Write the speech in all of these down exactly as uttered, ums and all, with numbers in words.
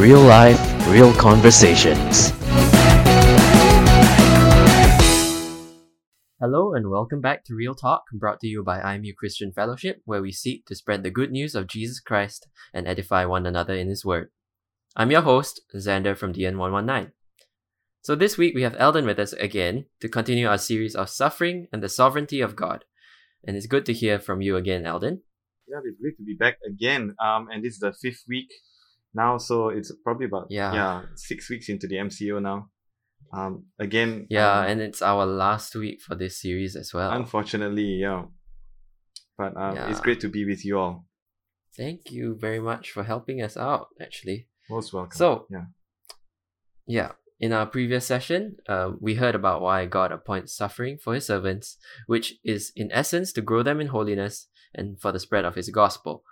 Real life, real conversations. Hello and welcome back to Real Talk, brought to you by I M U Christian Fellowship, where we seek to spread the good news of Jesus Christ and edify one another in His Word. I'm your host, Xander from D N one nineteen. So this week we have Eldon with us again to continue our series of Suffering and the Sovereignty of God. And it's good to hear from you again, Eldon. Yeah, it's great to be back again. Um, and this is the fifth week now, so it's probably about yeah, yeah six weeks into the M C O now. Um, again, yeah, um, and it's our last week for this series as well. Unfortunately, yeah. But um, yeah. It's great to be with you all. Thank you very much for helping us out. Actually, most welcome. So, yeah, yeah. In our previous session, uh, we heard about why God appoints suffering for His servants, which is in essence to grow them in holiness and for the spread of His gospel.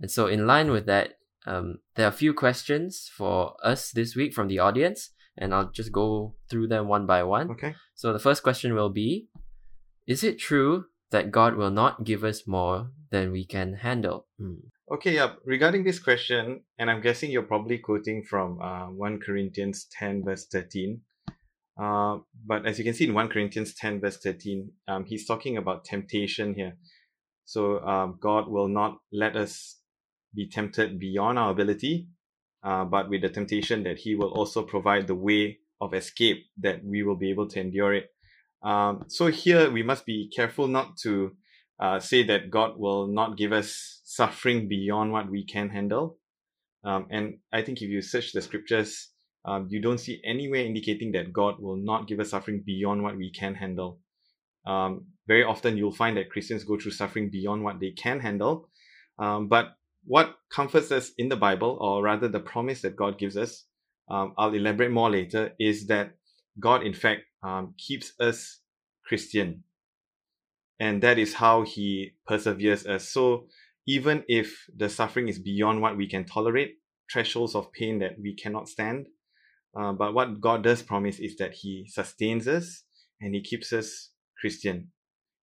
And so, in line with that, um, there are a few questions for us this week from the audience. And I'll just go through them one by one. Okay. So the first question will be, is it true that God will not give us more than we can handle? Mm. Okay, yeah. Regarding this question, and I'm guessing you're probably quoting from uh, First Corinthians ten verse thirteen. Uh, but as you can see in First Corinthians ten verse thirteen, um, he's talking about temptation here. So um, God will not let us be tempted beyond our ability. Uh, but with the temptation that He will also provide the way of escape that we will be able to endure it. Um, so here we must be careful not to uh, say that God will not give us suffering beyond what we can handle. Um, and I think if you search the scriptures, um, you don't see anywhere indicating that God will not give us suffering beyond what we can handle. Um, very often you'll find that Christians go through suffering beyond what they can handle. Um, but what comforts us in the Bible, or rather the promise that God gives us, um, I'll elaborate more later, is that God, in fact, um, keeps us Christian. And that is how He perseveres us. So even if the suffering is beyond what we can tolerate, thresholds of pain that we cannot stand, uh, but what God does promise is that He sustains us and He keeps us Christian.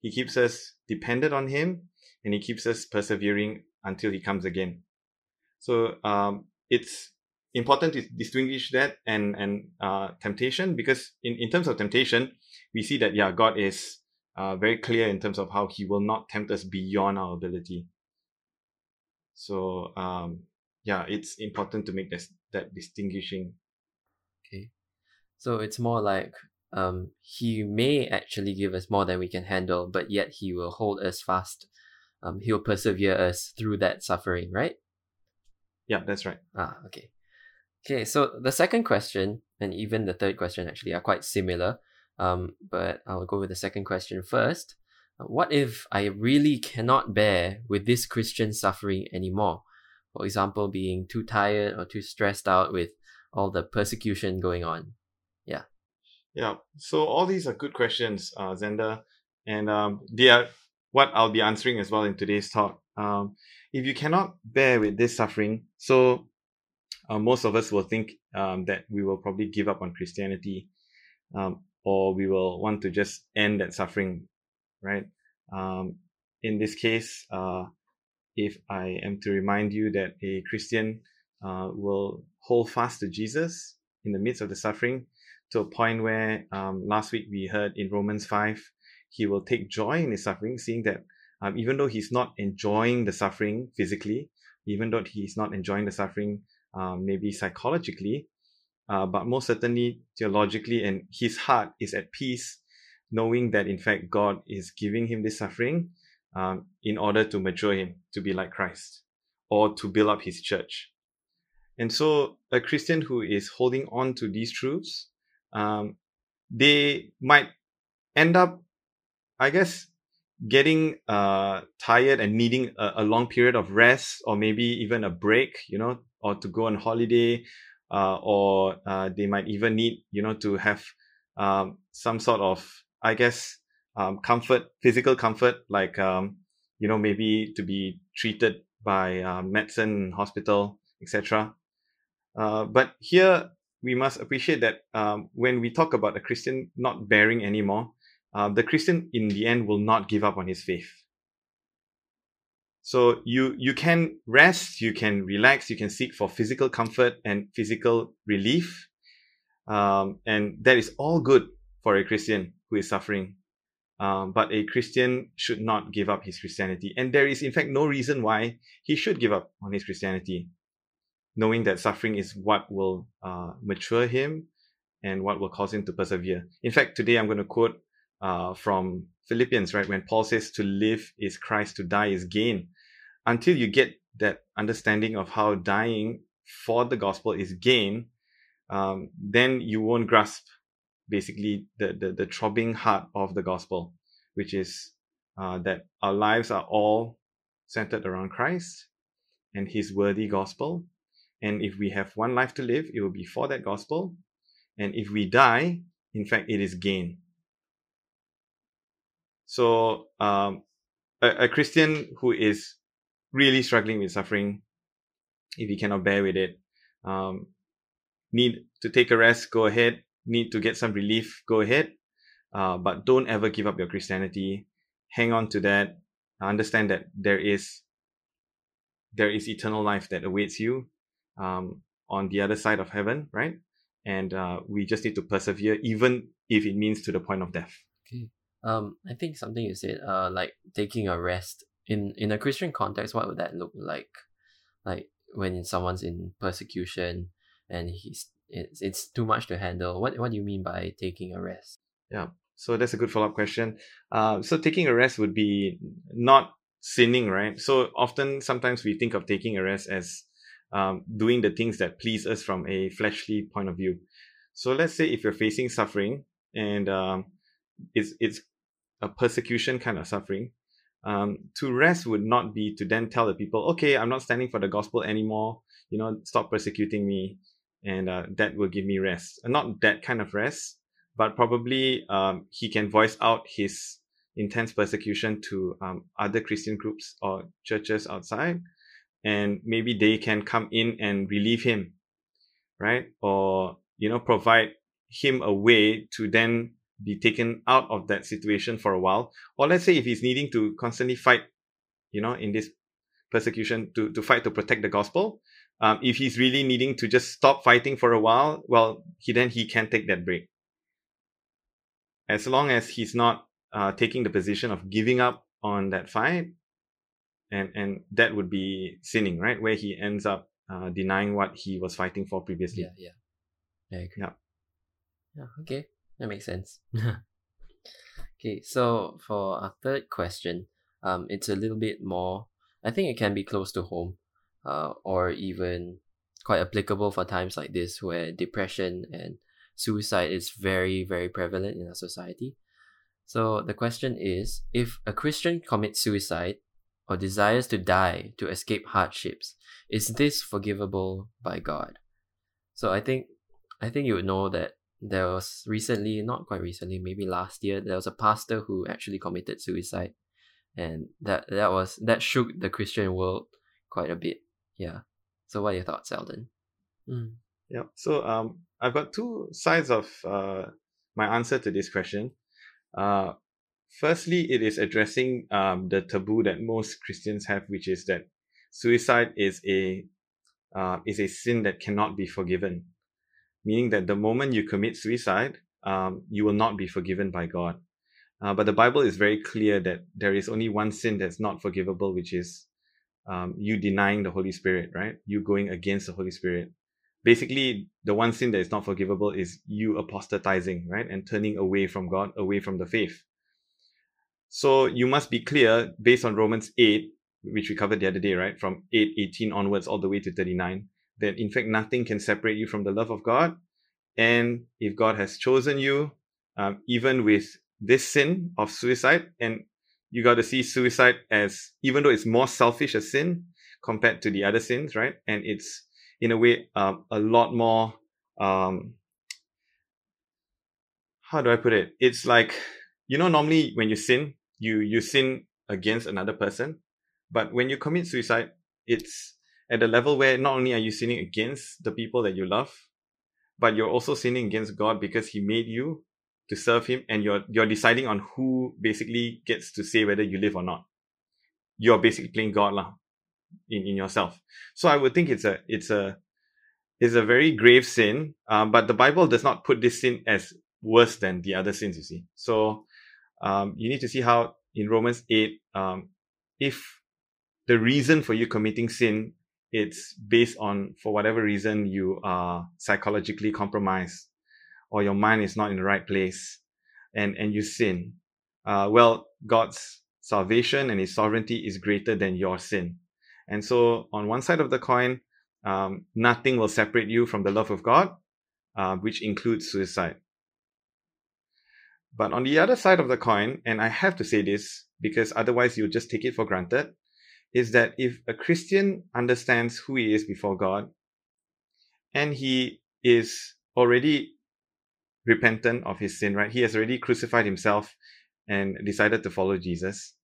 He keeps us dependent on Him and He keeps us persevering until He comes again. So um, it's important to distinguish that and and uh, temptation, because in, in terms of temptation, we see that, yeah, God is uh, very clear in terms of how He will not tempt us beyond our ability. So, um, yeah, it's important to make this, that distinguishing. Okay. So it's more like um, He may actually give us more than we can handle, but yet He will hold us fast. Um, he'll persevere us through that suffering, right? Yeah, that's right. Ah, okay. Okay, so the second question, and even the third question actually, are quite similar. Um, but I'll go with the second question first. What if I really cannot bear with this Christian suffering anymore? For example, being too tired or too stressed out with all the persecution going on. Yeah. Yeah, so all these are good questions, uh, Xander. And um, they are what I'll be answering as well in today's talk. Um, if you cannot bear with this suffering, so uh, most of us will think um, that we will probably give up on Christianity, um, or we will want to just end that suffering, right? Um, in this case, uh, if I am to remind you that a Christian uh, will hold fast to Jesus in the midst of the suffering, to a point where um, last week we heard in Romans five, He will take joy in His suffering, seeing that um, even though he's not enjoying the suffering physically, even though he's not enjoying the suffering um, maybe psychologically, uh, but most certainly theologically, and his heart is at peace, knowing that in fact God is giving him this suffering um, in order to mature him, to be like Christ, or to build up His church. And so a Christian who is holding on to these truths, um, they might end up, I guess, getting uh, tired and needing a, a long period of rest, or maybe even a break, you know, or to go on holiday, uh, or uh, they might even need, you know, to have um, some sort of, I guess, um, comfort, physical comfort, like, um, you know, maybe to be treated by uh, medicine, hospital, et cetera. Uh, but here we must appreciate that um, when we talk about a Christian not bearing anymore, Uh, the Christian in the end will not give up on his faith. So you, you can rest, you can relax, you can seek for physical comfort and physical relief. Um, and that is all good for a Christian who is suffering. Um, but a Christian should not give up his Christianity. And there is, in fact, no reason why he should give up on his Christianity, knowing that suffering is what will uh, mature him and what will cause him to persevere. In fact, today I'm going to quote uh, from Philippians, right? When Paul says, to live is Christ, to die is gain. Until you get that understanding of how dying for the gospel is gain, um, then you won't grasp basically the, the, the throbbing heart of the gospel, which is uh, that our lives are all centered around Christ and his worthy gospel. And if we have one life to live, it will be for that gospel. And if we die, in fact, it is gain. So um, a, a Christian who is really struggling with suffering, if he cannot bear with it, um, need to take a rest, go ahead. Need to get some relief, go ahead. Uh, but don't ever give up your Christianity. Hang on to that. Understand that there is there is eternal life that awaits you um, on the other side of heaven, right? And uh, we just need to persevere, even if it means to the point of death. Okay. Um, I think something you said, uh, like taking a rest. In in a Christian context, what would that look like? Like when someone's in persecution and he's It's it's too much to handle. What what do you mean by taking a rest? Yeah, so that's a good follow-up question. Uh, so taking a rest would be not sinning, right? So often, sometimes we think of taking a rest as um, doing the things that please us from a fleshly point of view. So let's say if you're facing suffering and um, it's it's a persecution kind of suffering, um, to rest would not be to then tell the people, okay, I'm not standing for the gospel anymore. You know, stop persecuting me. And uh, that will give me rest. Not that kind of rest, but probably um, he can voice out his intense persecution to um, other Christian groups or churches outside. And maybe they can come in and relieve him, right? Or, you know, provide him a way to then be taken out of that situation for a while. Or let's say if he's needing to constantly fight, you know, in this persecution to, to fight to protect the gospel, Um, if he's really needing to just stop fighting for a while, well, he then he can take that break. As long as he's not uh, taking the position of giving up on that fight, and and that would be sinning, right? Where he ends up uh, denying what he was fighting for previously. Yeah, yeah, I agree. Yeah, yeah. Okay, that makes sense. Okay, so for our third question, um, it's a little bit more. I think it can be close to home. Uh, or even quite applicable for times like this where depression and suicide is very, very prevalent in our society. So the question is, if a Christian commits suicide or desires to die to escape hardships, is this forgivable by God? So I think I think you would know that there was recently, not quite recently, maybe last year, there was a pastor who actually committed suicide, and that that was that shook the Christian world quite a bit. Yeah. So what are your thoughts, Eldon? Mm. Yeah. So um, I've got two sides of uh, my answer to this question. Uh, firstly, it is addressing um, the taboo that most Christians have, which is that suicide is a uh, is a sin that cannot be forgiven, meaning that the moment you commit suicide, um, you will not be forgiven by God. Uh, but the Bible is very clear that there is only one sin that's not forgivable, which is Um, you denying the Holy Spirit, right? You going against the Holy Spirit. Basically, the one sin that is not forgivable is you apostatizing, right? And turning away from God, away from the faith. So you must be clear, based on Romans eight, which we covered the other day, right? From eight eighteen onwards all the way to thirty-nine, that in fact nothing can separate you from the love of God. And if God has chosen you, um, even with this sin of suicide, and you got to see suicide as, even though it's more selfish a sin compared to the other sins, right? And it's, in a way, uh, a lot more, um, how do I put it? It's like, you know, normally when you sin, you, you sin against another person. But when you commit suicide, it's at a level where not only are you sinning against the people that you love, but you're also sinning against God, because he made you to serve him, and you're you're deciding on who basically gets to say whether you live or not. you're basically playing God lah in, in yourself. So I would think it's a it's a it's a very grave sin. Um, but the Bible does not put this sin as worse than the other sins, you see. So um, you need to see how in Romans eight, um, if the reason for you committing sin, it's based on, for whatever reason, you are psychologically compromised or your mind is not in the right place and, and you sin. Uh, well, God's salvation and his sovereignty is greater than your sin. And so on one side of the coin, um, nothing will separate you from the love of God, uh, which includes suicide. But on the other side of the coin, and I have to say this because otherwise you'll just take it for granted, is that if a Christian understands who he is before God and he is already repentant of his sin, right? He has already crucified himself and decided to follow Jesus.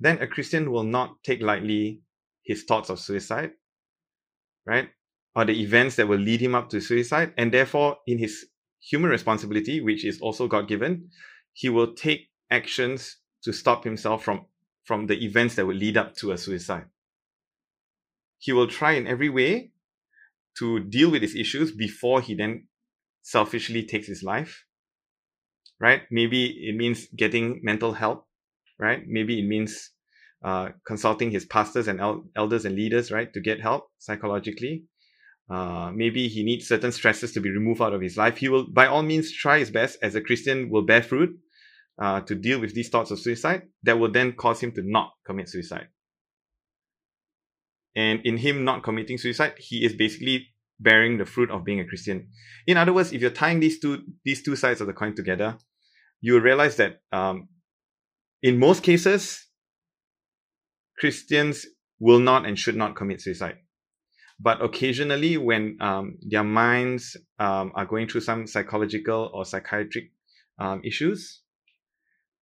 Then a Christian will not take lightly his thoughts of suicide, right? Or the events that will lead him up to suicide. And therefore, in his human responsibility, which is also God-given, he will take actions to stop himself from from the events that would lead up to a suicide. He will try in every way to deal with his issues before he then selfishly takes his life, right? Maybe it means getting mental help, right? Maybe it means uh, consulting his pastors and el- elders and leaders, right, to get help psychologically. Uh, maybe he needs certain stresses to be removed out of his life. He will, by all means, try his best, as a Christian will bear fruit, Uh, to deal with these thoughts of suicide that will then cause him to not commit suicide. And in him not committing suicide, he is basically bearing the fruit of being a Christian. In other words, if you're tying these two these two sides of the coin together, you'll realize that um, in most cases, Christians will not and should not commit suicide. But occasionally, when um, their minds um, are going through some psychological or psychiatric um, issues,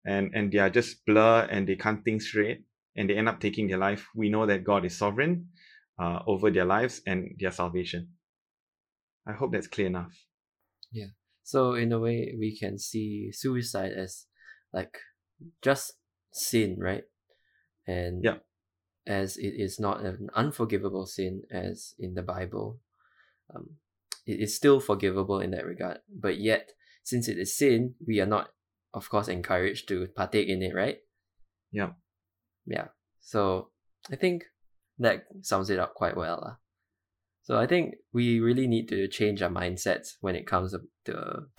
And, and they are just blur and they can't think straight and they end up taking their life, we know that God is sovereign uh, over their lives and their salvation. I hope that's clear enough. Yeah. So in a way, we can see suicide as like just sin, right? And yeah. As it is not an unforgivable sin as in the Bible, um, it is still forgivable in that regard. But yet, since it is sin, we are not, of course, encouraged to partake in it, right? Yeah. Yeah. So I think that sums it up quite well. Uh. So I think we really need to change our mindsets when it comes to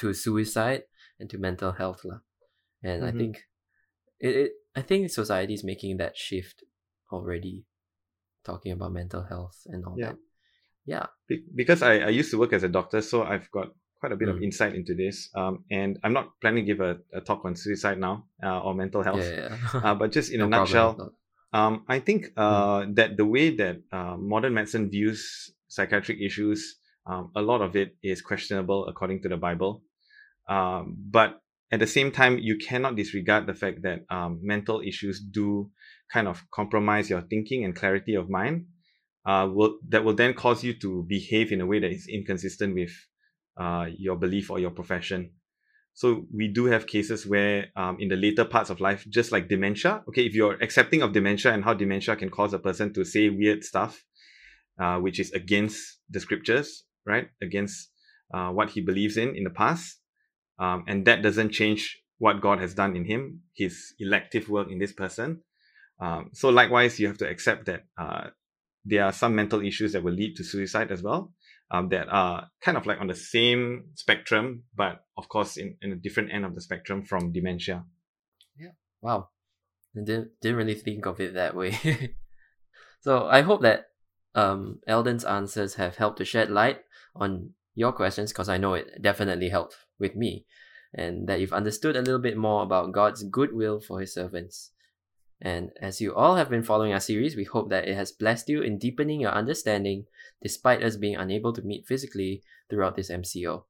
to suicide and to mental health. Uh. And mm-hmm. I think it, it. I think society is making that shift already, talking about mental health and all yeah. that. Yeah. Be- because I, I used to work as a doctor, so I've got quite a bit mm. of insight into this, um, and I'm not planning to give a, a talk on suicide now uh, or mental health, yeah, yeah. uh, but just in no a nutshell, um, I think uh, mm. that the way that uh, modern medicine views psychiatric issues, um, a lot of it is questionable according to the Bible, um, but at the same time, you cannot disregard the fact that um, mental issues do kind of compromise your thinking and clarity of mind, uh, will, that will then cause you to behave in a way that is inconsistent with Uh, your belief or your profession. So we do have cases where um, in the later parts of life, just like dementia, okay, if you're accepting of dementia and how dementia can cause a person to say weird stuff, uh, which is against the scriptures, right? Against uh, what he believes in in the past. Um, and that doesn't change what God has done in him, his elective work in this person. Um, so likewise, you have to accept that uh, there are some mental issues that will lead to suicide as well. Um, that are kind of like on the same spectrum, but of course in, in a different end of the spectrum from dementia. Yeah. Wow. I didn't, didn't really think of it that way. So I hope that um, Eldon's answers have helped to shed light on your questions, because I know it definitely helped with me, and that you've understood a little bit more about God's goodwill for his servants. And as you all have been following our series, we hope that it has blessed you in deepening your understanding despite us being unable to meet physically throughout this M C O.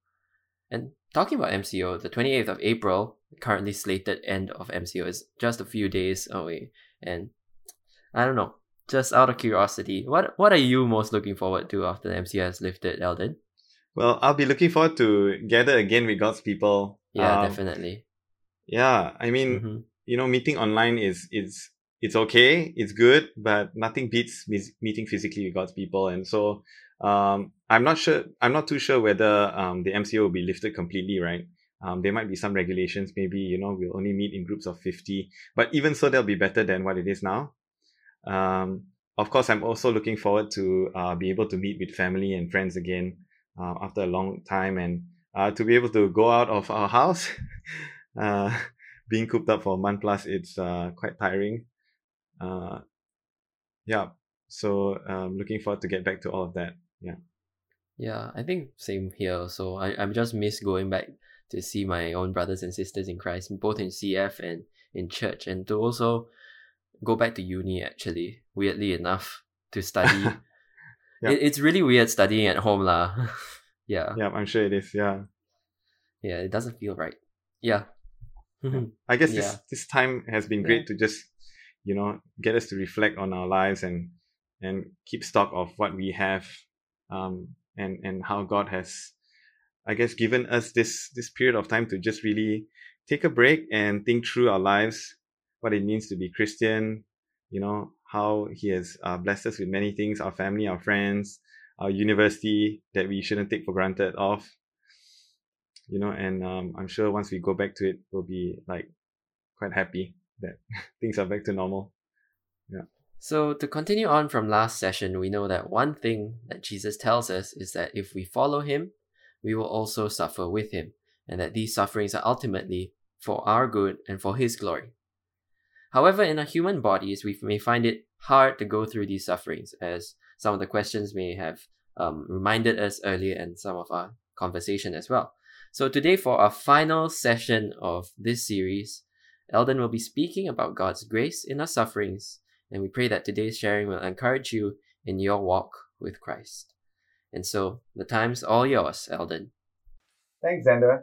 And talking about M C O, the twenty-eighth of April, currently slated end of M C O, is just a few days away. And I don't know, just out of curiosity, what what are you most looking forward to after the M C O has lifted, Eldon? Well, I'll be looking forward to gather again with God's people. Yeah, um, definitely. Yeah, I mean... Mm-hmm. You know, meeting online is, is it's okay, it's good, but nothing beats mis- meeting physically with God's people. And so um, I'm not sure, I'm not too sure whether um, the M C O will be lifted completely, right? Um, there might be some regulations, maybe, you know, we'll only meet in groups of fifty, but even so, that'll be better than what it is now. Um, of course, I'm also looking forward to uh, be able to meet with family and friends again uh, after a long time, and uh, to be able to go out of our house. uh, being cooped up for a month plus, it's uh, quite tiring. Uh, yeah, so um, looking forward to get back to all of that. Yeah, yeah, I think same here. So I I'm just miss going back to see my own brothers and sisters in Christ, both in C F and in church, and to also go back to uni, actually, weirdly enough, to study. yeah. it, it's really weird studying at home lah. yeah. Yeah, I'm sure it is, yeah. Yeah, it doesn't feel right. Yeah. I guess yeah. this this time has been great yeah. to just, you know, get us to reflect on our lives and and keep stock of what we have, um, and, and how God has, I guess, given us this this period of time to just really take a break and think through our lives, what it means to be Christian, you know, how he has uh, blessed us with many things, our family, our friends, our university that we shouldn't take for granted of, you know, and um, I'm sure once we go back to it, we'll be like quite happy that things are back to normal. Yeah. So to continue on from last session, we know that one thing that Jesus tells us is that if we follow him, we will also suffer with him, and that these sufferings are ultimately for our good and for his glory. However, in our human bodies, we may find it hard to go through these sufferings, as some of the questions may have um, reminded us earlier and some of our conversation as well. So today, for our final session of this series, Eldon will be speaking about God's grace in our sufferings, and we pray that today's sharing will encourage you in your walk with Christ. And so, the time's all yours, Eldon. Thanks, Xander.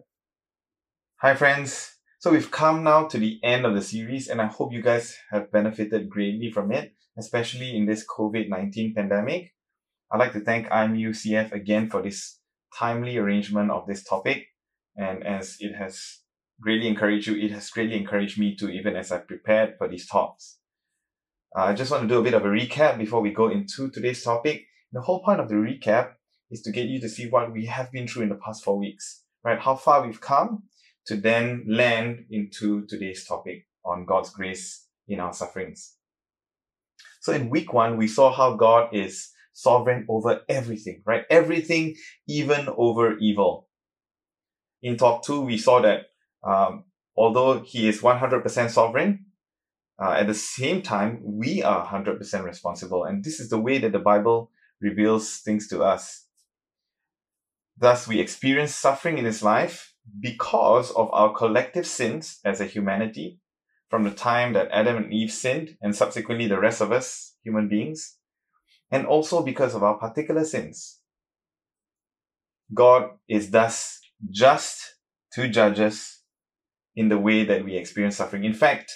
Hi, friends. So we've come now to the end of the series, and I hope you guys have benefited greatly from it, especially in this covid nineteen pandemic. I'd like to thank I M U C F again for this timely arrangement of this topic, and as it has greatly encouraged you, it has greatly encouraged me too, even as I prepared for these talks. Uh, I just want to do a bit of a recap before we go into today's topic. The whole point of the recap is to get you to see what we have been through in the past four weeks, right? How far we've come to then land into today's topic on God's grace in our sufferings. So in week one, we saw how God is sovereign over everything, right? Everything, even over evil. In talk two, we saw that um, although he is one hundred percent sovereign, uh, at the same time, we are one hundred percent responsible. And this is the way that the Bible reveals things to us. Thus, we experience suffering in this life because of our collective sins as a humanity, from the time that Adam and Eve sinned, and subsequently the rest of us, human beings, and also because of our particular sins. God is thus just to judge us in the way that we experience suffering. In fact,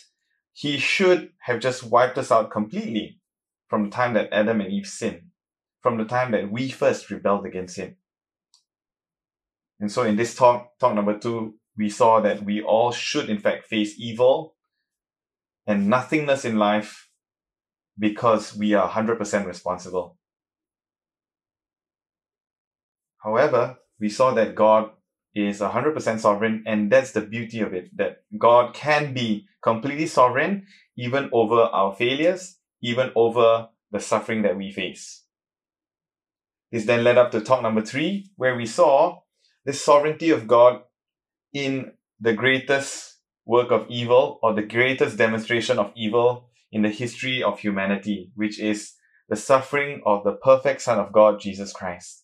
he should have just wiped us out completely from the time that Adam and Eve sinned, from the time that we first rebelled against him. And so in this talk, talk number two, we saw that we all should in fact face evil and nothingness in life because we are one hundred percent responsible. However, we saw that God is one hundred percent sovereign, and that's the beauty of it, that God can be completely sovereign even over our failures, even over the suffering that we face. This then led up to talk number three, where we saw the sovereignty of God in the greatest work of evil, or the greatest demonstration of evil in the history of humanity, which is the suffering of the perfect Son of God, Jesus Christ.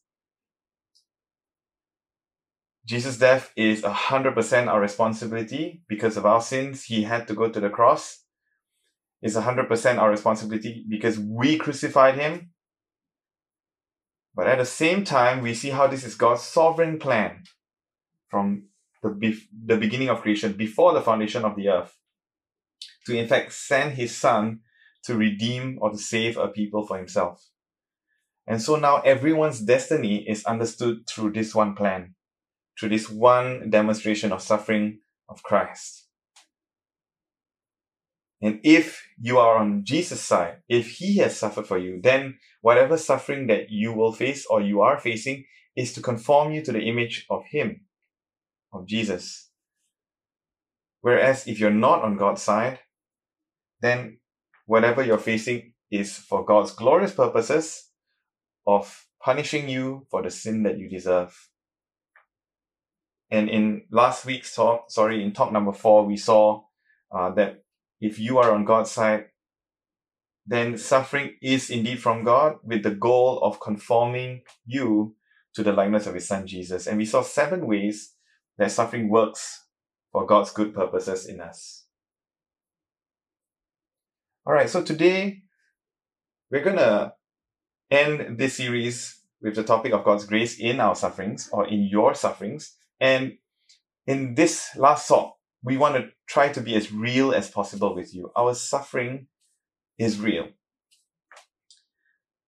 Jesus' death is one hundred percent our responsibility because of our sins. He had to go to the cross. It's one hundred percent our responsibility because we crucified him. But at the same time, we see how this is God's sovereign plan from the, be- the beginning of creation, before the foundation of the earth, to in fact send his Son to redeem or to save a people for himself. And so now everyone's destiny is understood through this one plan, through this one demonstration of suffering of Christ. And if you are on Jesus' side, if he has suffered for you, then whatever suffering that you will face or you are facing is to conform you to the image of him, of Jesus. Whereas if you're not on God's side, then whatever you're facing is for God's glorious purposes of punishing you for the sin that you deserve. And in last week's talk, sorry, in talk number four, we saw uh, that if you are on God's side, then suffering is indeed from God with the goal of conforming you to the likeness of his son Jesus. And we saw seven ways that suffering works for God's good purposes in us. All right, so today we're going to end this series with the topic of God's grace in our sufferings or in your sufferings. And in this last talk, we want to try to be as real as possible with you. Our suffering is real.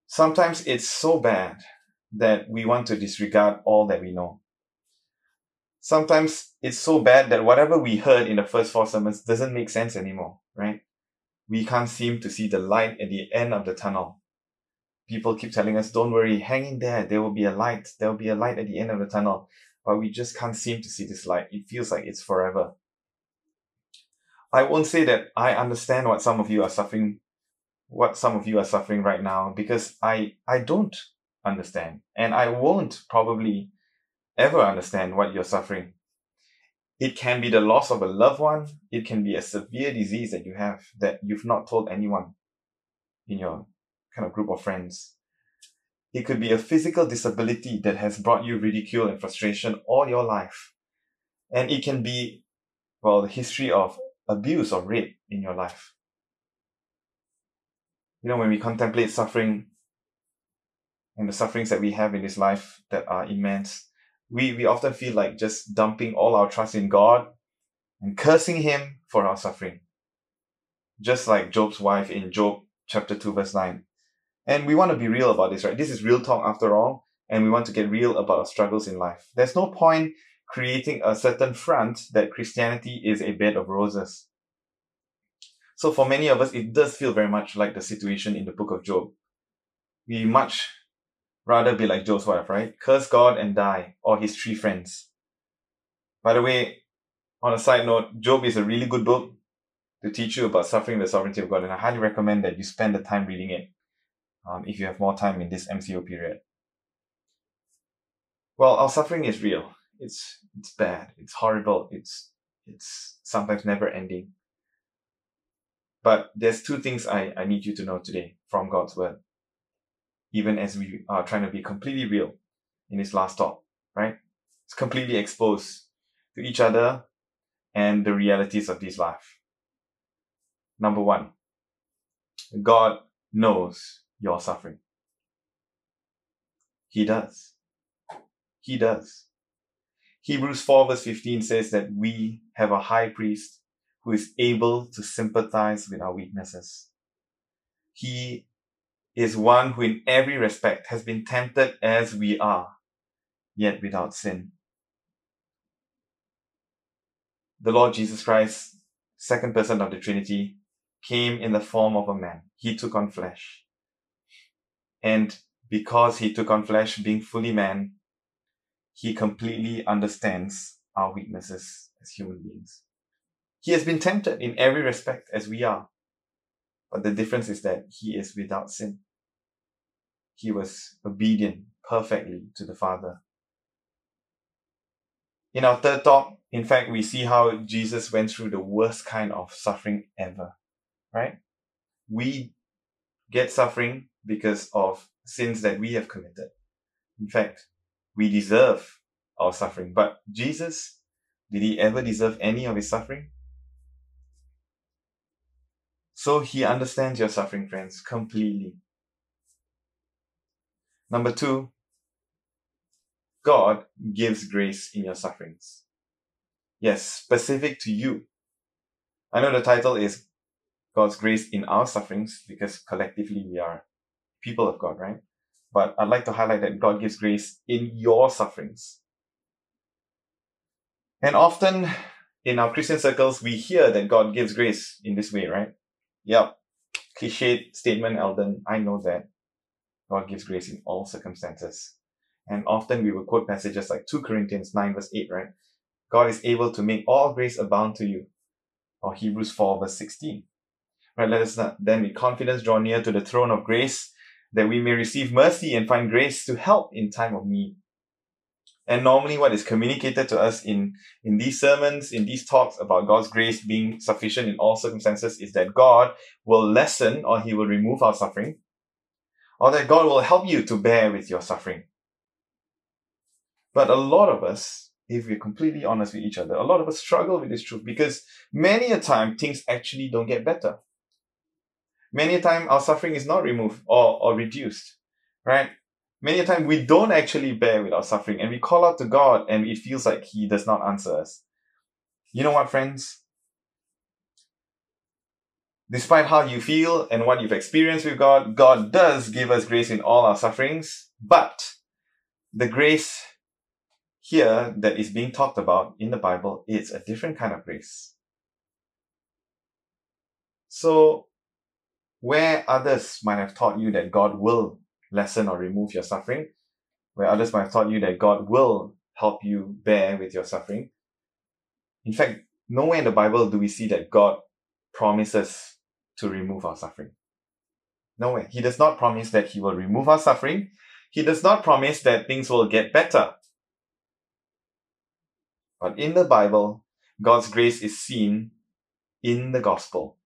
Sometimes it's so bad that we want to disregard all that we know. Sometimes it's so bad that whatever we heard in the first four sermons doesn't make sense anymore, right? We can't seem to see the light at the end of the tunnel. People keep telling us, don't worry, hang in there, there will be a light, there will be a light at the end of the tunnel. But we just can't seem to see this light. It feels like it's forever. I won't say that I understand what some of you are suffering, what some of you are suffering right now, because I, I don't understand. And I won't probably ever understand what you're suffering. It can be the loss of a loved one. It can be a severe disease that you have that you've not told anyone in your kind of group of friends. It could be a physical disability that has brought you ridicule and frustration all your life. And it can be, well, the history of abuse or rape in your life. You know, when we contemplate suffering and the sufferings that we have in this life that are immense, we, we often feel like just dumping all our trust in God and cursing him for our suffering. Just like Job's wife in Job chapter two, verse nine. And we want to be real about this, right? This is real talk after all, and we want to get real about our struggles in life. There's no point creating a certain front that Christianity is a bed of roses. So for many of us, it does feel very much like the situation in the book of Job. We much rather be like Job's wife, right? Curse God and die, or his three friends. By the way, on a side note, Job is a really good book to teach you about suffering the sovereignty of God, and I highly recommend that you spend the time reading it. Um, if you have more time in this M C O period. Well, our suffering is real. It's it's bad. It's horrible. It's it's sometimes never ending. But there's two things I, I need you to know today from God's word, even as we are trying to be completely real in this last talk, right? It's completely exposed to each other and the realities of this life. Number one, God knows your suffering. He does. He does. Hebrews four verse fifteen says that we have a high priest who is able to sympathize with our weaknesses. He is one who in every respect has been tempted as we are, yet without sin. The Lord Jesus Christ, second person of the Trinity, came in the form of a man. He took on flesh. And because he took on flesh, being fully man, he completely understands our weaknesses as human beings. He has been tempted in every respect as we are. But the difference is that he is without sin. He was obedient perfectly to the Father. In our third talk, in fact, we see how Jesus went through the worst kind of suffering ever, right? We get suffering because of sins that we have committed. In fact, we deserve our suffering. But Jesus, did he ever deserve any of his suffering? So he understands your suffering, friends, completely. Number two, God gives grace in your sufferings. Yes, specific to you. I know the title is God's grace in our sufferings because collectively we are people of God, right? But I'd like to highlight that God gives grace in your sufferings. And often in our Christian circles, we hear that God gives grace in this way, right? Yep. Cliche statement, Eldon. I know that. God gives grace in all circumstances. And often we will quote passages like two Corinthians nine verse eight, right? God is able to make all grace abound to you. Or Hebrews four verse sixteen. Right, let us not then with confidence draw near to the throne of grace, that we may receive mercy and find grace to help in time of need. And normally what is communicated to us in, in these sermons, in these talks about God's grace being sufficient in all circumstances is that God will lessen or he will remove our suffering, or that God will help you to bear with your suffering. But a lot of us, if we're completely honest with each other, a lot of us struggle with this truth because many a time things actually don't get better. Many a time our suffering is not removed or, or reduced, right? Many a time we don't actually bear with our suffering and we call out to God and it feels like he does not answer us. You know what, friends? Despite how you feel and what you've experienced with God, God does give us grace in all our sufferings, but the grace here that is being talked about in the Bible is a different kind of grace. So, where others might have taught you that God will lessen or remove your suffering, where others might have taught you that God will help you bear with your suffering. In fact, nowhere in the Bible do we see that God promises to remove our suffering. Nowhere. He does not promise that he will remove our suffering. He does not promise that things will get better. But in the Bible, God's grace is seen in the gospel.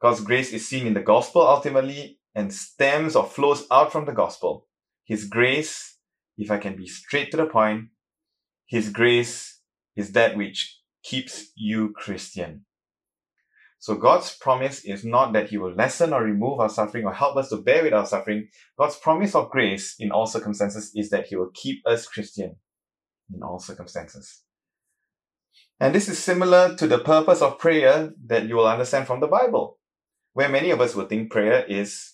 God's grace is seen in the gospel ultimately, and stems or flows out from the gospel. His grace, if I can be straight to the point, his grace is that which keeps you Christian. So God's promise is not that he will lessen or remove our suffering or help us to bear with our suffering. God's promise of grace in all circumstances is that he will keep us Christian in all circumstances. And this is similar to the purpose of prayer that you will understand from the Bible, where many of us will think prayer is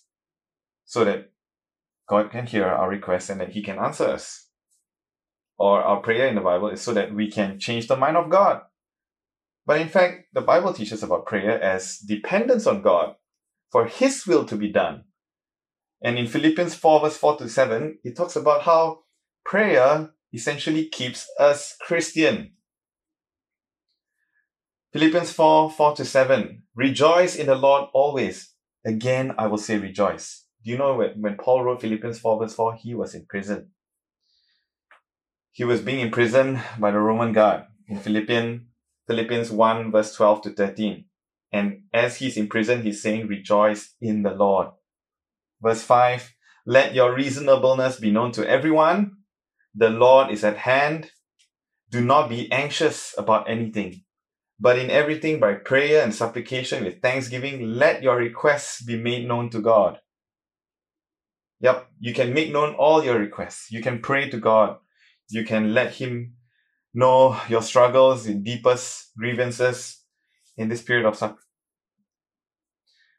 so that God can hear our requests and that he can answer us. Or our prayer in the Bible is so that we can change the mind of God. But in fact, the Bible teaches about prayer as dependence on God for his will to be done. And in Philippians four verse four to seven, it talks about how prayer essentially keeps us Christian. Philippians four, four to seven, rejoice in the Lord always. Again, I will say rejoice. Do you know when, when Paul wrote Philippians four verse four, he was in prison. He was being imprisoned by the Roman guard in Philippian, Philippians one verse twelve to thirteen. And as he's in prison, he's saying, rejoice in the Lord. Verse five, let your reasonableness be known to everyone. The Lord is at hand. Do not be anxious about anything, but in everything by prayer and supplication with thanksgiving, let your requests be made known to God. Yep, you can make known all your requests. You can pray to God. You can let him know your struggles, your deepest grievances in this period of suffering.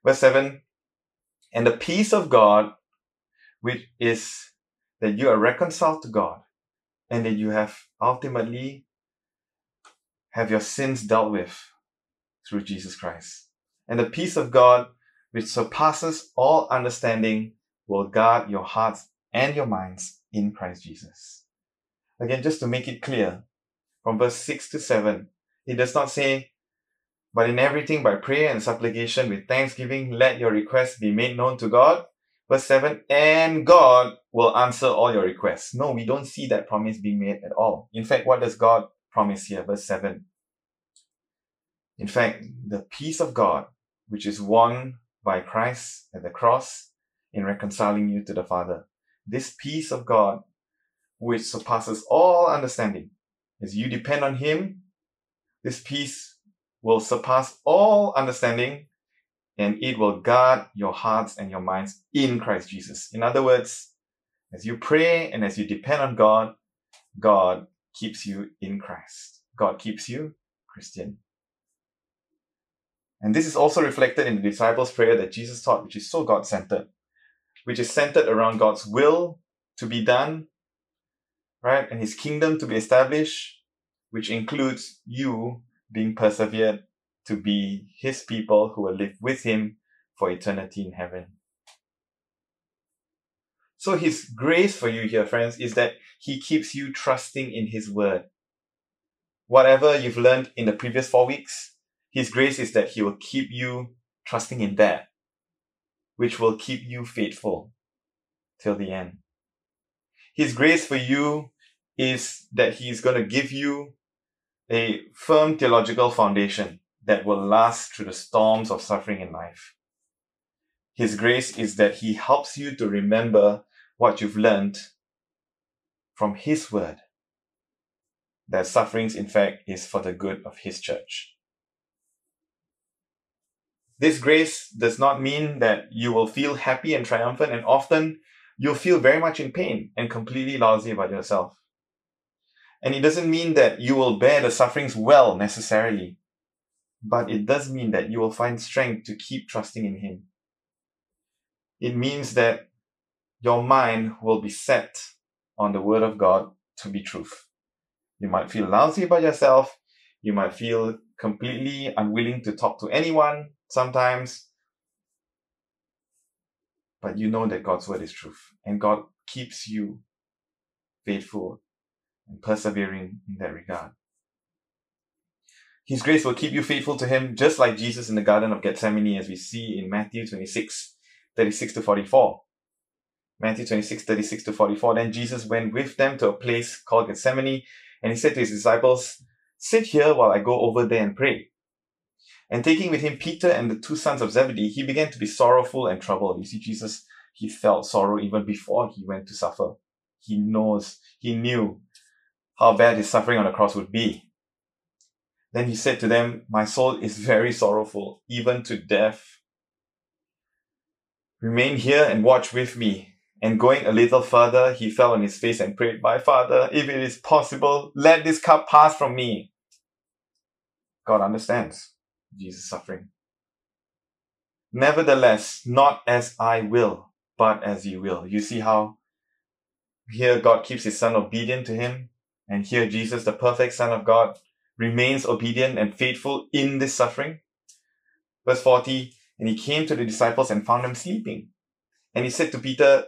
Verse seven, and the peace of God, which is that you are reconciled to God and that you have ultimately have your sins dealt with through Jesus Christ. And the peace of God, which surpasses all understanding, will guard your hearts and your minds in Christ Jesus. Again, just to make it clear, from verse six to seven, it does not say, but in everything by prayer and supplication with thanksgiving, let your requests be made known to God. Verse seven, and God will answer all your requests. No, we don't see that promise being made at all. In fact, what does God promise here? Verse seven. In fact, the peace of God, which is won by Christ at the cross, in reconciling you to the Father. This peace of God, which surpasses all understanding, as you depend on him, this peace will surpass all understanding and it will guard your hearts and your minds in Christ Jesus. In other words, as you pray and as you depend on God, God keeps you in Christ. God keeps you Christian. And this is also reflected in the disciples' prayer that Jesus taught, which is so God-centered, which is centered around God's will to be done, right? And his kingdom to be established, which includes you being persevered to be his people who will live with him for eternity in heaven. So his grace for you here, friends, is that he keeps you trusting in his word. Whatever you've learned in the previous four weeks, his grace is that he will keep you trusting in that, which will keep you faithful till the end. His grace for you is that he is going to give you a firm theological foundation that will last through the storms of suffering in life. His grace is that he helps you to remember what you've learned from his word, that sufferings, in fact, is for the good of his church. This grace does not mean that you will feel happy and triumphant, and often you'll feel very much in pain and completely lousy about yourself. And it doesn't mean that you will bear the sufferings well necessarily, but it does mean that you will find strength to keep trusting in him. It means that your mind will be set on the word of God to be truth. You might feel lousy about yourself. You might feel completely unwilling to talk to anyone sometimes. But you know that God's word is truth, and God keeps you faithful and persevering in that regard. His grace will keep you faithful to him, just like Jesus in the Garden of Gethsemane, as we see in Matthew twenty-six, thirty-six to forty-four. Matthew twenty-six, thirty-six to forty-four. Then Jesus went with them to a place called Gethsemane, and he said to his disciples, "Sit here while I go over there and pray." And taking with him Peter and the two sons of Zebedee, he began to be sorrowful and troubled. You see, Jesus, he felt sorrow even before he went to suffer. He knows, he knew how bad his suffering on the cross would be. Then he said to them, "My soul is very sorrowful, even to death. Remain here and watch with me." And going a little further, he fell on his face and prayed, "My Father, if it is possible, let this cup pass from me." God understands Jesus' suffering. "Nevertheless, not as I will, but as you will." You see how here God keeps his son obedient to him, and here Jesus, the perfect Son of God, remains obedient and faithful in this suffering. Verse forty, "And he came to the disciples and found them sleeping. And he said to Peter,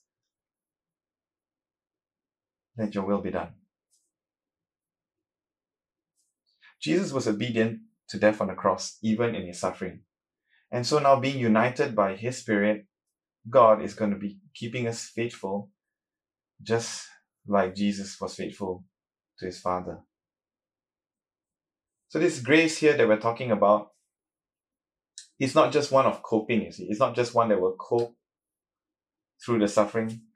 'Let your will be done.'" Jesus was obedient to death on the cross, even in his suffering. And so now, being united by his Spirit, God is going to be keeping us faithful, just like Jesus was faithful to his Father. So this grace here that we're talking about is not just one of coping, you see. It's not just one that will cope through the suffering.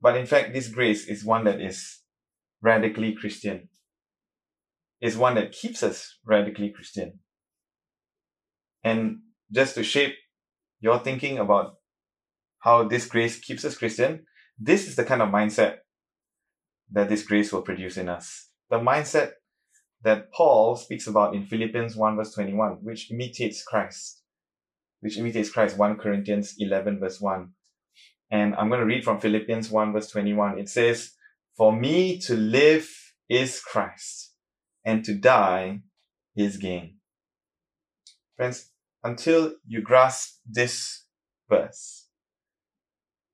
But in fact, this grace is one that is radically Christian. It's one that keeps us radically Christian. And just to shape your thinking about how this grace keeps us Christian, this is the kind of mindset that this grace will produce in us. The mindset that Paul speaks about in Philippians one verse twenty-one, which imitates Christ. Which imitates Christ, First Corinthians eleven verse one. And I'm going to read from Philippians one verse twenty-one. It says, "For me to live is Christ, and to die is gain." Friends, until you grasp this verse,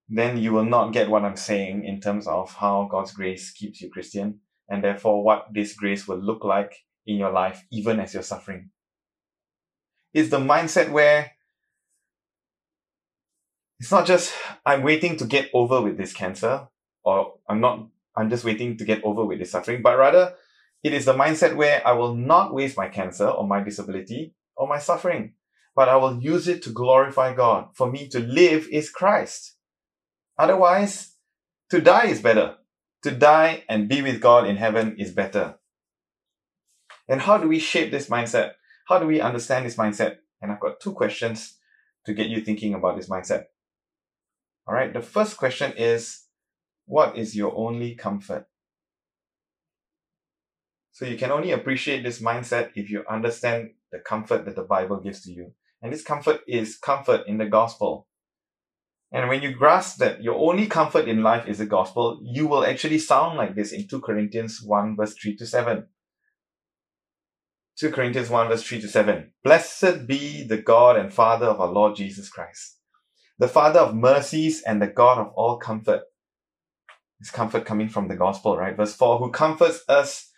then you will not get what I'm saying in terms of how God's grace keeps you Christian, and therefore what this grace will look like in your life, even as you're suffering. It's the mindset where it's not just, I'm waiting to get over with this cancer, or I'm not, I'm just waiting to get over with this suffering, but rather it is the mindset where I will not waste my cancer or my disability or my suffering, but I will use it to glorify God. For me to live is Christ. Otherwise, to die is better. To die and be with God in heaven is better. And how do we shape this mindset? How do we understand this mindset? And I've got two questions to get you thinking about this mindset. All right, the first question is, what is your only comfort? So you can only appreciate this mindset if you understand the comfort that the Bible gives to you. And this comfort is comfort in the gospel. And when you grasp that your only comfort in life is the gospel, you will actually sound like this in Second Corinthians one verse three to seven. Second Corinthians one verse three to seven. Blessed be the God and Father of our Lord Jesus Christ, the Father of mercies and the God of all comfort. It's comfort coming from the gospel, right? Verse four, who comforts us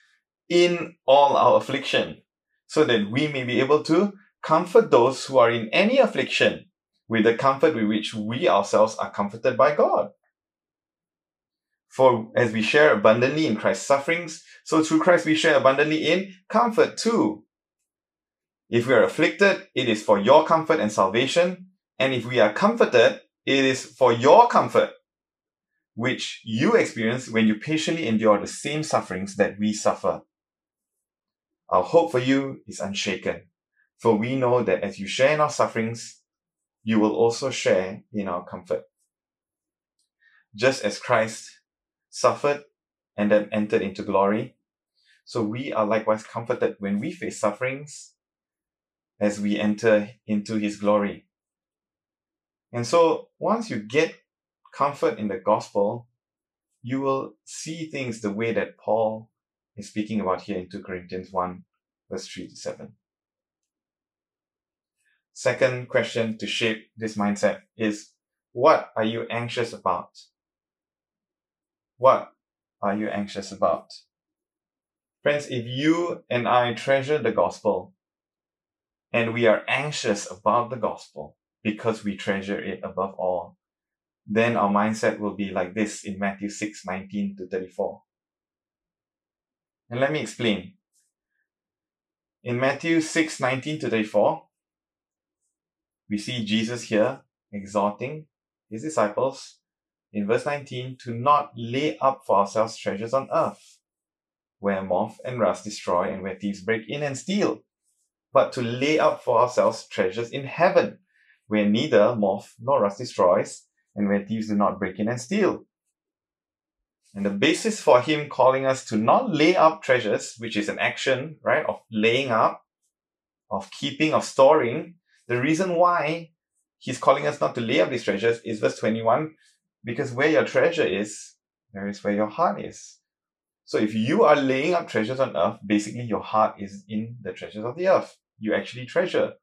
in all our affliction, so that we may be able to comfort those who are in any affliction with the comfort with which we ourselves are comforted by God. For as we share abundantly in Christ's sufferings, so through Christ we share abundantly in comfort too. If we are afflicted, it is for your comfort and salvation. And if we are comforted, it is for your comfort, which you experience when you patiently endure the same sufferings that we suffer. Our hope for you is unshaken. For we know that as you share in our sufferings, you will also share in our comfort. Just as Christ suffered and then entered into glory, so we are likewise comforted when we face sufferings as we enter into his glory. And so once you get comfort in the gospel, you will see things the way that Paul is speaking about here in Second Corinthians one verse three to seven. Second question to shape this mindset is, what are you anxious about? What are you anxious about? Friends, if you and I treasure the gospel and we are anxious about the gospel because we treasure it above all, then our mindset will be like this in Matthew six nineteen to thirty-four. And let me explain. In Matthew six nineteen to thirty-four, we see Jesus here exhorting his disciples in verse nineteen to not lay up for ourselves treasures on earth, where moth and rust destroy and where thieves break in and steal, but to lay up for ourselves treasures in heaven, where neither moth nor rust destroys and where thieves do not break in and steal. And the basis for him calling us to not lay up treasures, which is an action, right, of laying up, of keeping, of storing. The reason why he's calling us not to lay up these treasures is verse twenty-one, because where your treasure is, there is where your heart is. So if you are laying up treasures on earth, basically your heart is in the treasures of the earth. You actually treasure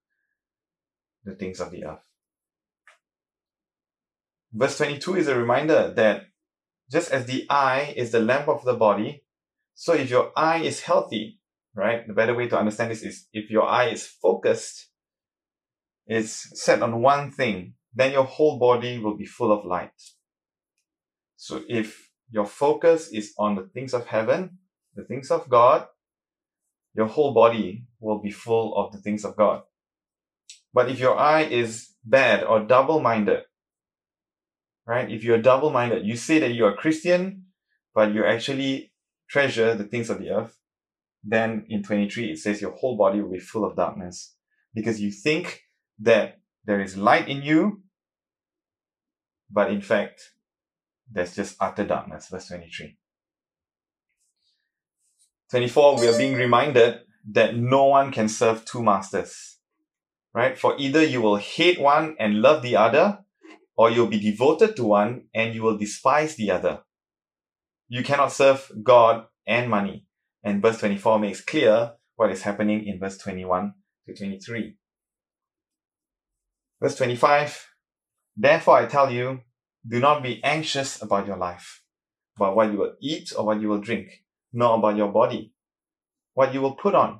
the things of the earth. Verse twenty-two is a reminder that just as the eye is the lamp of the body, so if your eye is healthy, right? The better way to understand this is if your eye is focused, it's set on one thing, then your whole body will be full of light. So if your focus is on the things of heaven, the things of God, your whole body will be full of the things of God. But if your eye is bad or double-minded, right? If you're double-minded, you say that you're a Christian, but you actually treasure the things of the earth, then in twenty-three, it says your whole body will be full of darkness because you think that there is light in you, but in fact, there's just utter darkness, verse twenty-three. twenty-four, we are being reminded that no one can serve two masters, right? For either you will hate one and love the other, or you'll be devoted to one and you will despise the other. You cannot serve God and money. And verse twenty-four makes clear what is happening in verse twenty-one to twenty-three. Verse twenty-five, therefore I tell you, do not be anxious about your life, about what you will eat or what you will drink, nor about your body, what you will put on.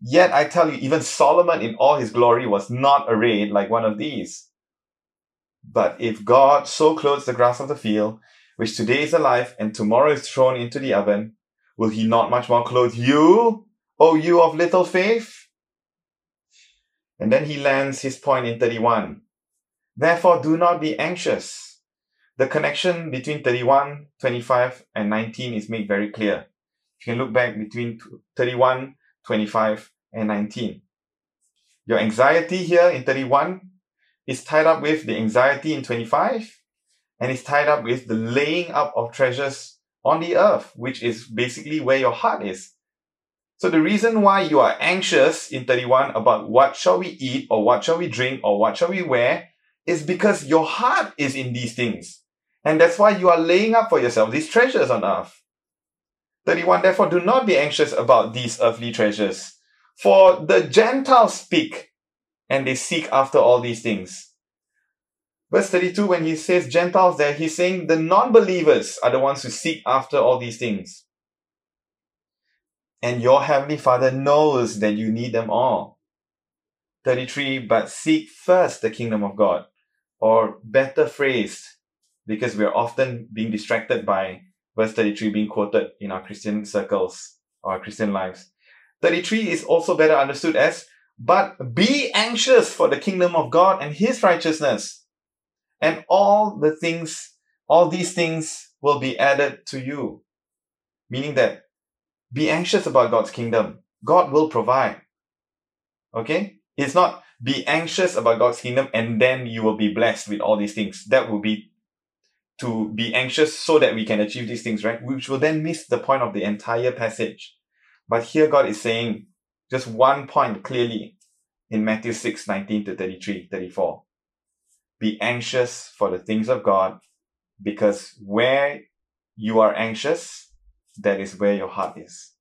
Yet I tell you, even Solomon in all his glory was not arrayed like one of these. But if God so clothes the grass of the field, which today is alive and tomorrow is thrown into the oven, will he not much more clothe you, O you of little faith? And then he lands his point in thirty-one. Therefore, do not be anxious. The connection between thirty-one, twenty-five, and nineteen is made very clear. You can look back between thirty-one, twenty-five, and nineteen. Your anxiety here in thirty-one is tied up with the anxiety in twenty-five, and it's tied up with the laying up of treasures on the earth, which is basically where your heart is. So the reason why you are anxious in thirty-one about what shall we eat or what shall we drink or what shall we wear is because your heart is in these things. And that's why you are laying up for yourself these treasures on earth. thirty-one, therefore do not be anxious about these earthly treasures, for the Gentiles speak and they seek after all these things. Verse thirty-two, when he says Gentiles there, he's saying the non-believers are the ones who seek after all these things. And your heavenly Father knows that you need them all. thirty-three, but seek first the kingdom of God. Or better phrased, because we are often being distracted by verse thirty-three being quoted in our Christian circles, our Christian lives. thirty-three is also better understood as, but be anxious for the kingdom of God and his righteousness. And all the things, all these things will be added to you. Meaning that be anxious about God's kingdom. God will provide. Okay? It's not be anxious about God's kingdom and then you will be blessed with all these things. That would be to be anxious so that we can achieve these things, right? Which will then miss the point of the entire passage. But here God is saying just one point clearly in Matthew six, nineteen to thirty-three, thirty-four. Be anxious for the things of God, because where you are anxious, that is where your heart is.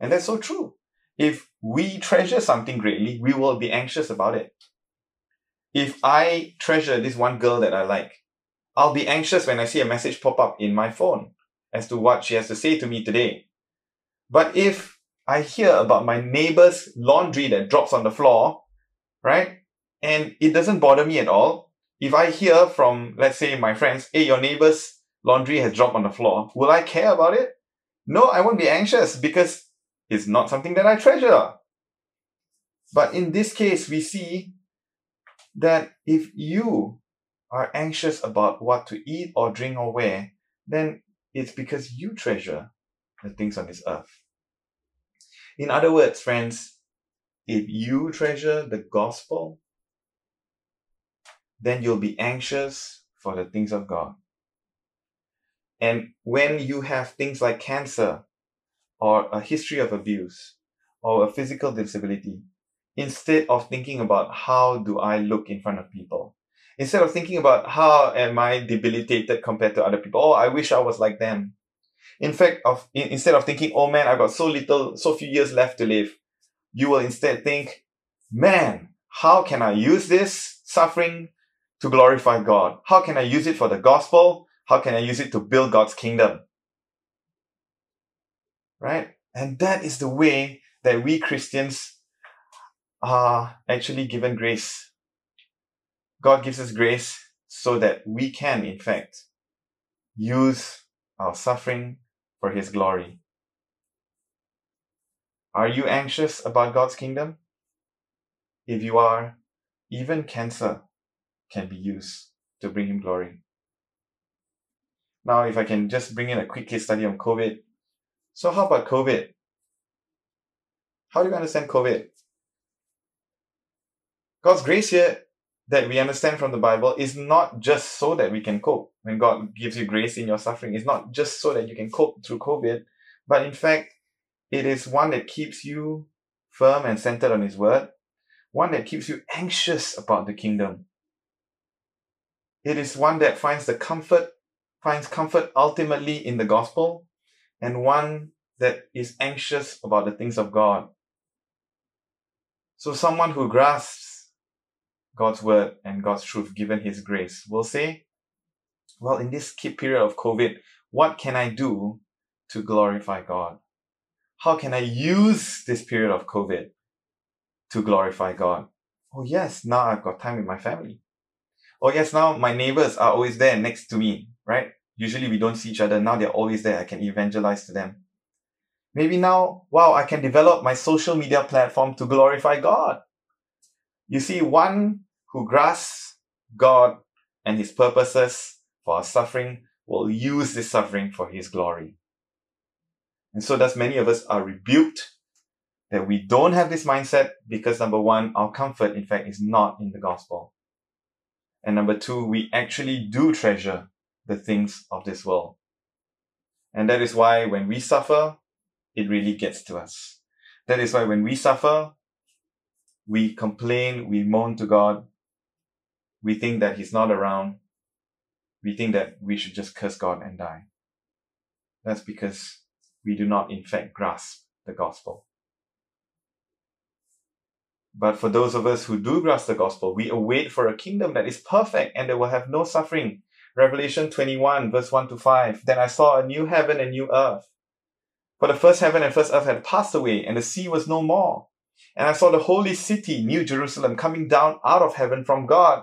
And that's so true. If we treasure something greatly, we will be anxious about it. If I treasure this one girl that I like, I'll be anxious when I see a message pop up in my phone as to what she has to say to me today. But if I hear about my neighbor's laundry that drops on the floor, right, and it doesn't bother me at all, if I hear from, let's say, my friends, hey, your neighbor's laundry has dropped on the floor, will I care about it? No, I won't be anxious because it's not something that I treasure. But in this case, we see that if you are anxious about what to eat or drink or wear, then it's because you treasure the things on this earth. In other words, friends, if you treasure the gospel, then you'll be anxious for the things of God. And when you have things like cancer or a history of abuse or a physical disability, instead of thinking about how do I look in front of people, instead of thinking about how am I debilitated compared to other people, oh, I wish I was like them. In fact, of, in, instead of thinking, oh man, I've got so little, so few years left to live, you will instead think, man, how can I use this suffering to glorify God? How can I use it for the gospel? How can I use it to build God's kingdom? Right? And that is the way that we Christians are actually given grace. God gives us grace so that we can, in fact, use our suffering for his glory. Are you anxious about God's kingdom? If you are, even cancer can be used to bring him glory. Now, if I can just bring in a quick case study on COVID. So how about COVID? How do you understand COVID? God's grace here that we understand from the Bible is not just so that we can cope. When God gives you grace in your suffering, it's not just so that you can cope through COVID, but in fact, it is one that keeps you firm and centered on his word, one that keeps you anxious about the kingdom. It is one that finds the comfort finds comfort ultimately in the gospel, and one that is anxious about the things of God. So someone who grasps God's word and God's truth given his grace will say, well, in this period of COVID, what can I do to glorify God? How can I use this period of COVID to glorify God? Oh yes, now I've got time with my family. oh yes, now my neighbors are always there next to me, right? Usually we don't see each other. Now they're always there. I can evangelize to them. Maybe now, wow, I can develop my social media platform to glorify God. You see, one who grasps God and his purposes for our suffering will use this suffering for his glory. And so thus many of us are rebuked that we don't have this mindset because, number one, our comfort, in fact, is not in the gospel. And number two, we actually do treasure the things of this world. And that is why when we suffer, it really gets to us. That is why when we suffer, we complain, we moan to God. We think that he's not around. We think that we should just curse God and die. That's because we do not, in fact, grasp the gospel. But for those of us who do grasp the gospel, we await for a kingdom that is perfect and that will have no suffering. Revelation twenty-one, verse one to five, "Then I saw a new heaven and new earth. For the first heaven and first earth had passed away, and the sea was no more. And I saw the holy city, New Jerusalem, coming down out of heaven from God,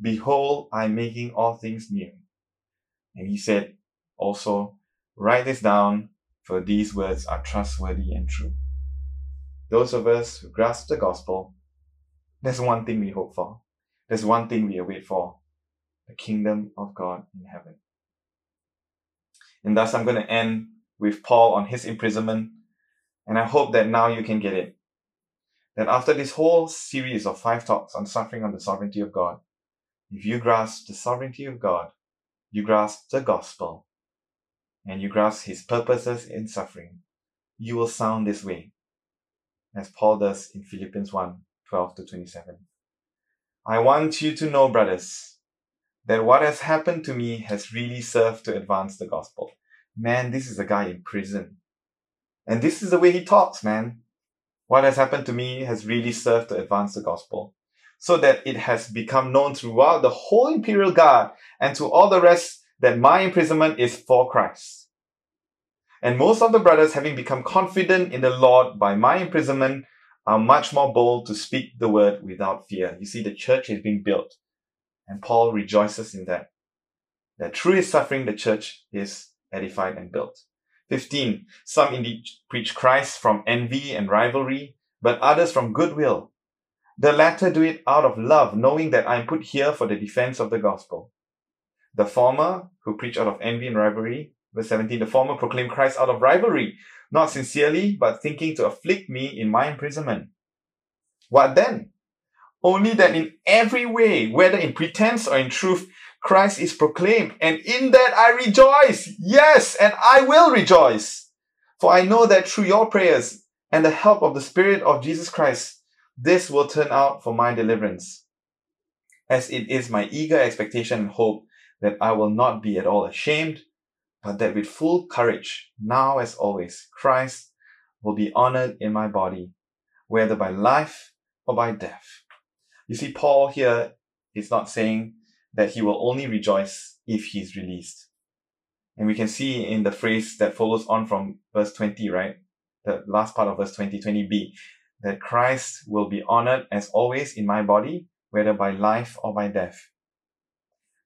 'Behold, I am making all things new.' And he said also, 'Write this down, for these words are trustworthy and true.'" Those of us who grasp the gospel, there's one thing we hope for. There's one thing we await for: the kingdom of God in heaven. And thus I'm going to end with Paul on his imprisonment. And I hope that now you can get it. That after this whole series of five talks on suffering on the sovereignty of God, if you grasp the sovereignty of God, you grasp the gospel, and you grasp his purposes in suffering, you will sound this way, as Paul does in Philippians one, twelve to twenty-seven. "I want you to know, brothers, that what has happened to me has really served to advance the gospel." Man, this is a guy in prison. And this is the way he talks, man. "What has happened to me has really served to advance the gospel, so that it has become known throughout the whole imperial guard and to all the rest that my imprisonment is for Christ. And most of the brothers, having become confident in the Lord by my imprisonment, are much more bold to speak the word without fear." You see, the church is being built. And Paul rejoices in that. That through his suffering, the church is edified and built. fifteen. "Some indeed preach Christ from envy and rivalry, but others from goodwill. The latter do it out of love, knowing that I am put here for the defense of the gospel. The former, who preach out of envy and rivalry," verse seventeen, "the former proclaim Christ out of rivalry, not sincerely, but thinking to afflict me in my imprisonment. What then? Only that in every way, whether in pretense or in truth, Christ is proclaimed, and in that I rejoice. Yes, and I will rejoice. For I know that through your prayers and the help of the Spirit of Jesus Christ, this will turn out for my deliverance, as it is my eager expectation and hope that I will not be at all ashamed, but that with full courage, now as always, Christ will be honored in my body, whether by life or by death." You see, Paul here is not saying that he will only rejoice if he's released. And we can see in the phrase that follows on from verse twenty, right? The last part of verse twenty, twenty b. "That Christ will be honored as always in my body, whether by life or by death."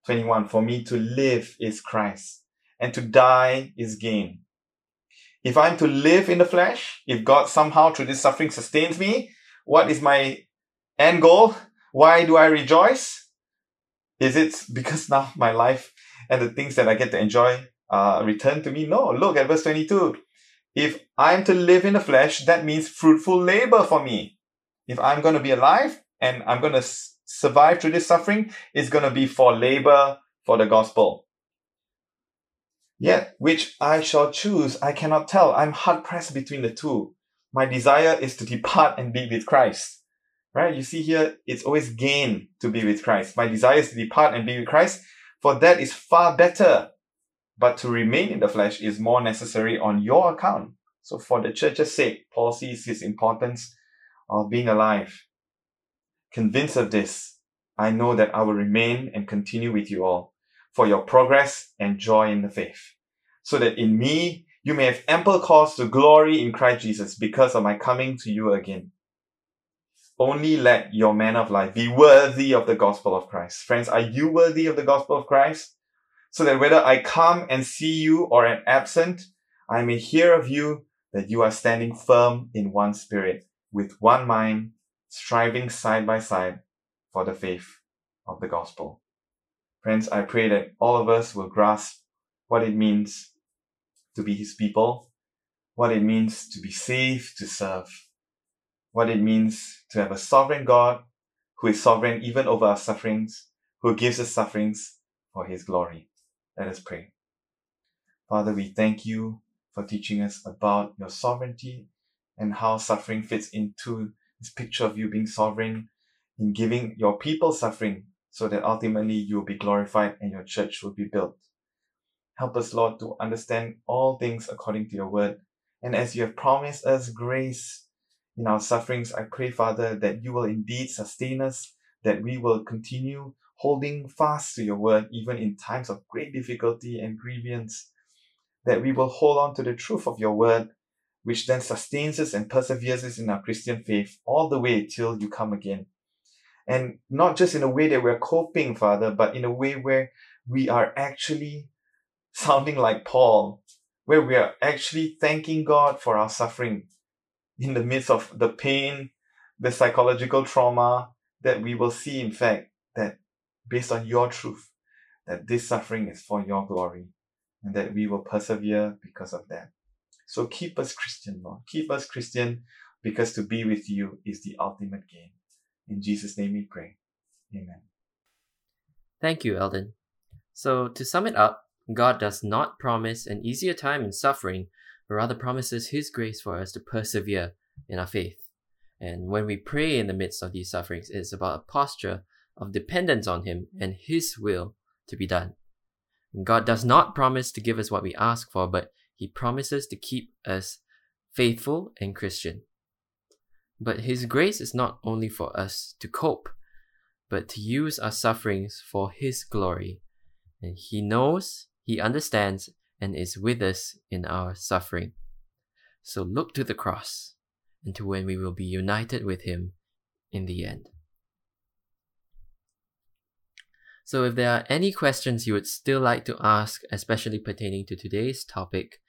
twenty-one, "For me to live is Christ, and to die is gain. If I'm to live in the flesh, if God somehow through this suffering sustains me, what is my end goal? Why do I rejoice? Is it because now my life and the things that I get to enjoy uh, return to me? No, look at verse twenty-two. If I'm to live in the flesh, that means fruitful labor for me. If I'm going to be alive and I'm going to survive through this suffering, it's going to be for labor for the gospel. Yet, which I shall choose, I cannot tell. I'm hard-pressed between the two. My desire is to depart and be with Christ." Right? You see here, it's always gain to be with Christ. My desire is to depart and be with Christ, for that is far better. But to remain in the flesh is more necessary on your account. So for the church's sake, Paul sees his importance of being alive. Convinced of this, I know that I will remain and continue with you all for your progress and joy in the faith, so that in me you may have ample cause to glory in Christ Jesus because of my coming to you again. Only let your manner of life be worthy of the gospel of Christ. Friends, are you worthy of the gospel of Christ? So that whether I come and see you or am absent, I may hear of you that you are standing firm in one spirit, with one mind, striving side by side for the faith of the gospel. Friends, I pray that all of us will grasp what it means to be His people, what it means to be saved, to serve, what it means to have a sovereign God who is sovereign even over our sufferings, who gives us sufferings for His glory. Let us pray. Father, we thank you for teaching us about your sovereignty and how suffering fits into this picture of you being sovereign in giving your people suffering so that ultimately you will be glorified and your church will be built. Help us, Lord, to understand all things according to your word. And as you have promised us grace in our sufferings, I pray, Father, that you will indeed sustain us, that we will continue holding fast to your word, even in times of great difficulty and grievance, that we will hold on to the truth of your word, which then sustains us and perseveres us in our Christian faith all the way till you come again. And not just in a way that we're coping, Father, but in a way where we are actually sounding like Paul, where we are actually thanking God for our suffering in the midst of the pain, the psychological trauma, that we will see, in fact, that based on your truth, that this suffering is for your glory, and that we will persevere because of that. So keep us Christian, Lord. Keep us Christian, because to be with you is the ultimate gain. In Jesus' name we pray. Amen. Thank you, Eldon. So to sum it up, God does not promise an easier time in suffering, but rather promises His grace for us to persevere in our faith. And when we pray in the midst of these sufferings, it's about a posture of dependence on Him and His will to be done. God does not promise to give us what we ask for, but He promises to keep us faithful and Christian. But His grace is not only for us to cope, but to use our sufferings for His glory. And He knows, He understands, and is with us in our suffering. So look to the cross, and to when we will be united with Him in the end. So if there are any questions you would still like to ask, especially pertaining to today's topic,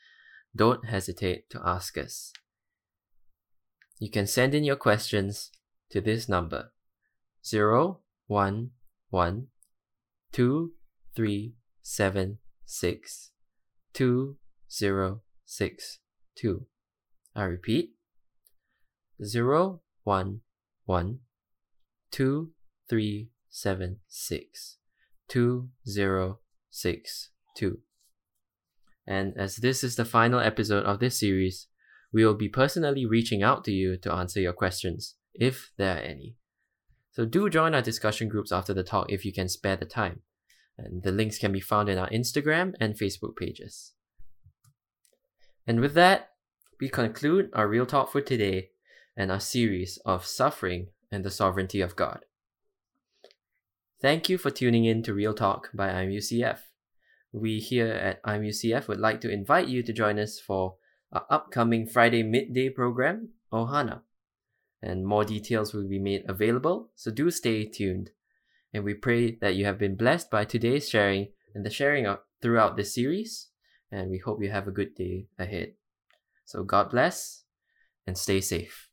don't hesitate to ask us. You can send in your questions to this number, zero one one two three seven six two zero six two. I repeat, zero one one two three seven six two zero six two. And as this is the final episode of this series, we will be personally reaching out to you to answer your questions, if there are any. So do join our discussion groups after the talk if you can spare the time. And the links can be found in our Instagram and Facebook pages. And with that, we conclude our Real Talk for today and our series of Suffering and the Sovereignty of God. Thank you for tuning in to Real Talk by I M U C F. We here at I M U C F would like to invite you to join us for our upcoming Friday midday program, Ohana. And more details will be made available, so do stay tuned. And we pray that you have been blessed by today's sharing and the sharing of throughout this series. And we hope you have a good day ahead. So God bless and stay safe.